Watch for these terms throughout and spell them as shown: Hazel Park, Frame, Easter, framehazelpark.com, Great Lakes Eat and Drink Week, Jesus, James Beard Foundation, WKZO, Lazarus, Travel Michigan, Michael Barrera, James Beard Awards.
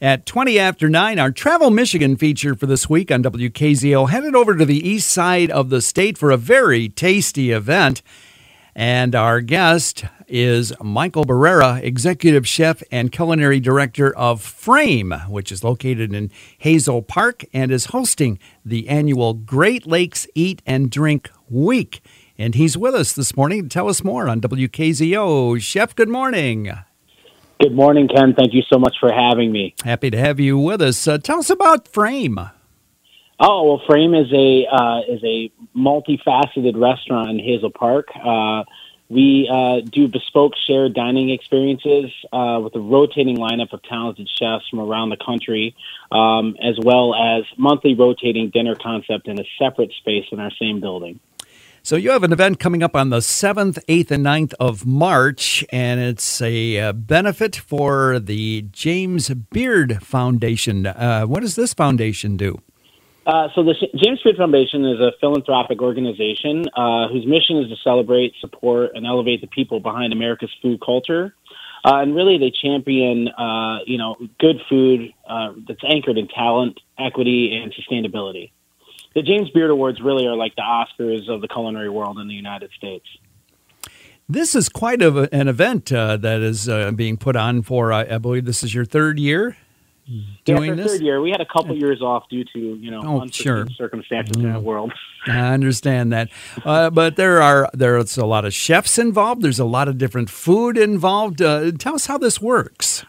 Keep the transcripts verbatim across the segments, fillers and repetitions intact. At twenty after nine, our Travel Michigan feature for this week on W K Z O headed over to the east side of the state for a very tasty event. And our guest is Michael Barrera, Executive Chef and Culinary Director of Frame, which is located in Hazel Park and is hosting the annual Great Lakes Eat and Drink Week. And he's with us this morning to tell us more on W K Z O. Chef, good morning. Good morning, Ken. Thank you so much for having me. Happy to have you with us. Uh, tell us about Frame. Oh, well, Frame is a uh, is a multifaceted restaurant in Hazel Park. Uh, we uh, do bespoke shared dining experiences uh, with a rotating lineup of talented chefs from around the country, um, as well as monthly rotating dinner concept in a separate space in our same building. So you have an event coming up on the seventh, eighth, and ninth of March, and it's a benefit for the James Beard Foundation. Uh, what does this foundation do? Uh, so the James Beard Foundation is a philanthropic organization uh, whose mission is to celebrate, support, and elevate the people behind America's food culture. Uh, and really, they champion, uh, you know, good food uh, that's anchored in talent, equity, and sustainability. The James Beard Awards really are like the Oscars of the culinary world in the United States. This is quite a, an event uh, that is uh, being put on for, uh, I believe this is your third year doing yeah, this? third year. We had a couple years off due to, you know, oh, uncertain sure. circumstances mm. in the world. I understand that. Uh, but there are there's a lot of chefs involved. There's a lot of different food involved. Uh, tell us how this works.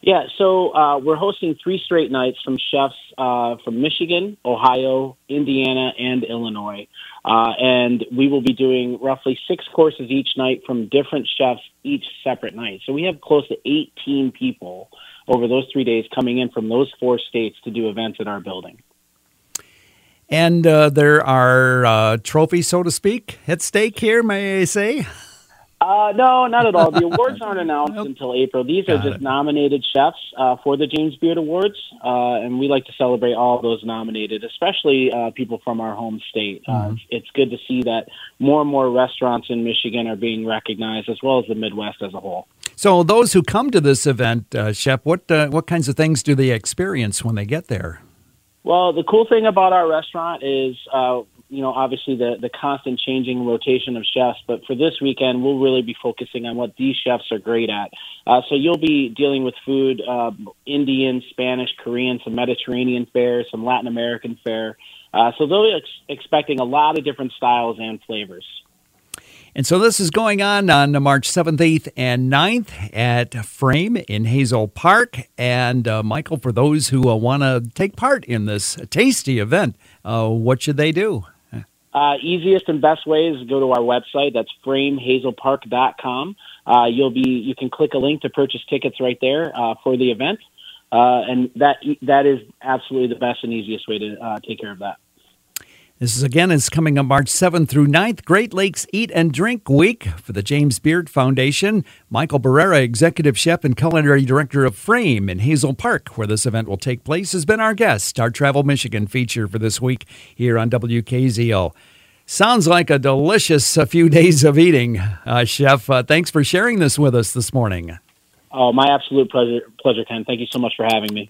Yeah, so uh, we're hosting three straight nights from chefs uh, from Michigan, Ohio, Indiana, and Illinois. Uh, and we will be doing roughly six courses each night from different chefs each separate night. So we have close to eighteen people over those three days coming in from those four states to do events at our building. And uh, there are uh, trophies, so to speak, at stake here, may I say? Uh, no, not at all. The awards aren't announced nope. until April. These Got are just it. nominated chefs uh, for the James Beard Awards, uh, and we like to celebrate all those nominated, especially uh, people from our home state. Mm-hmm. Uh, it's good to see that more and more restaurants in Michigan are being recognized, as well as the Midwest as a whole. So those who come to this event, uh, Chef, what uh, what kinds of things do they experience when they get there? Well, the cool thing about our restaurant is uh, – you know, obviously the, the constant changing rotation of chefs, but for this weekend, we'll really be focusing on what these chefs are great at. Uh, so you'll be dealing with food, uh, Indian, Spanish, Korean, some Mediterranean fare, some Latin American fare. Uh, so they'll be ex- expecting a lot of different styles and flavors. And so this is going on on March seventh, eighth, and ninth at Frame in Hazel Park. And, uh, Michael, for those who uh, want to take part in this tasty event, uh, what should they do? Uh, easiest and best way is to go to our website. That's frame hazel park dot com. Uh, you'll be, you can click a link to purchase tickets right there uh, for the event. Uh, and that that is absolutely the best and easiest way to uh, take care of that. This is, again, is coming on March seventh through ninth, Great Lakes Eat and Drink Week for the James Beard Foundation. Michael Barrera, Executive Chef and Culinary Director of Frame in Hazel Park, where this event will take place, has been our guest, our Travel Michigan feature for this week here on W K Z O. Sounds like a delicious a few days of eating, uh, Chef. Uh, thanks for sharing this with us this morning. Oh, my absolute pleasure, pleasure, Ken. Thank you so much for having me.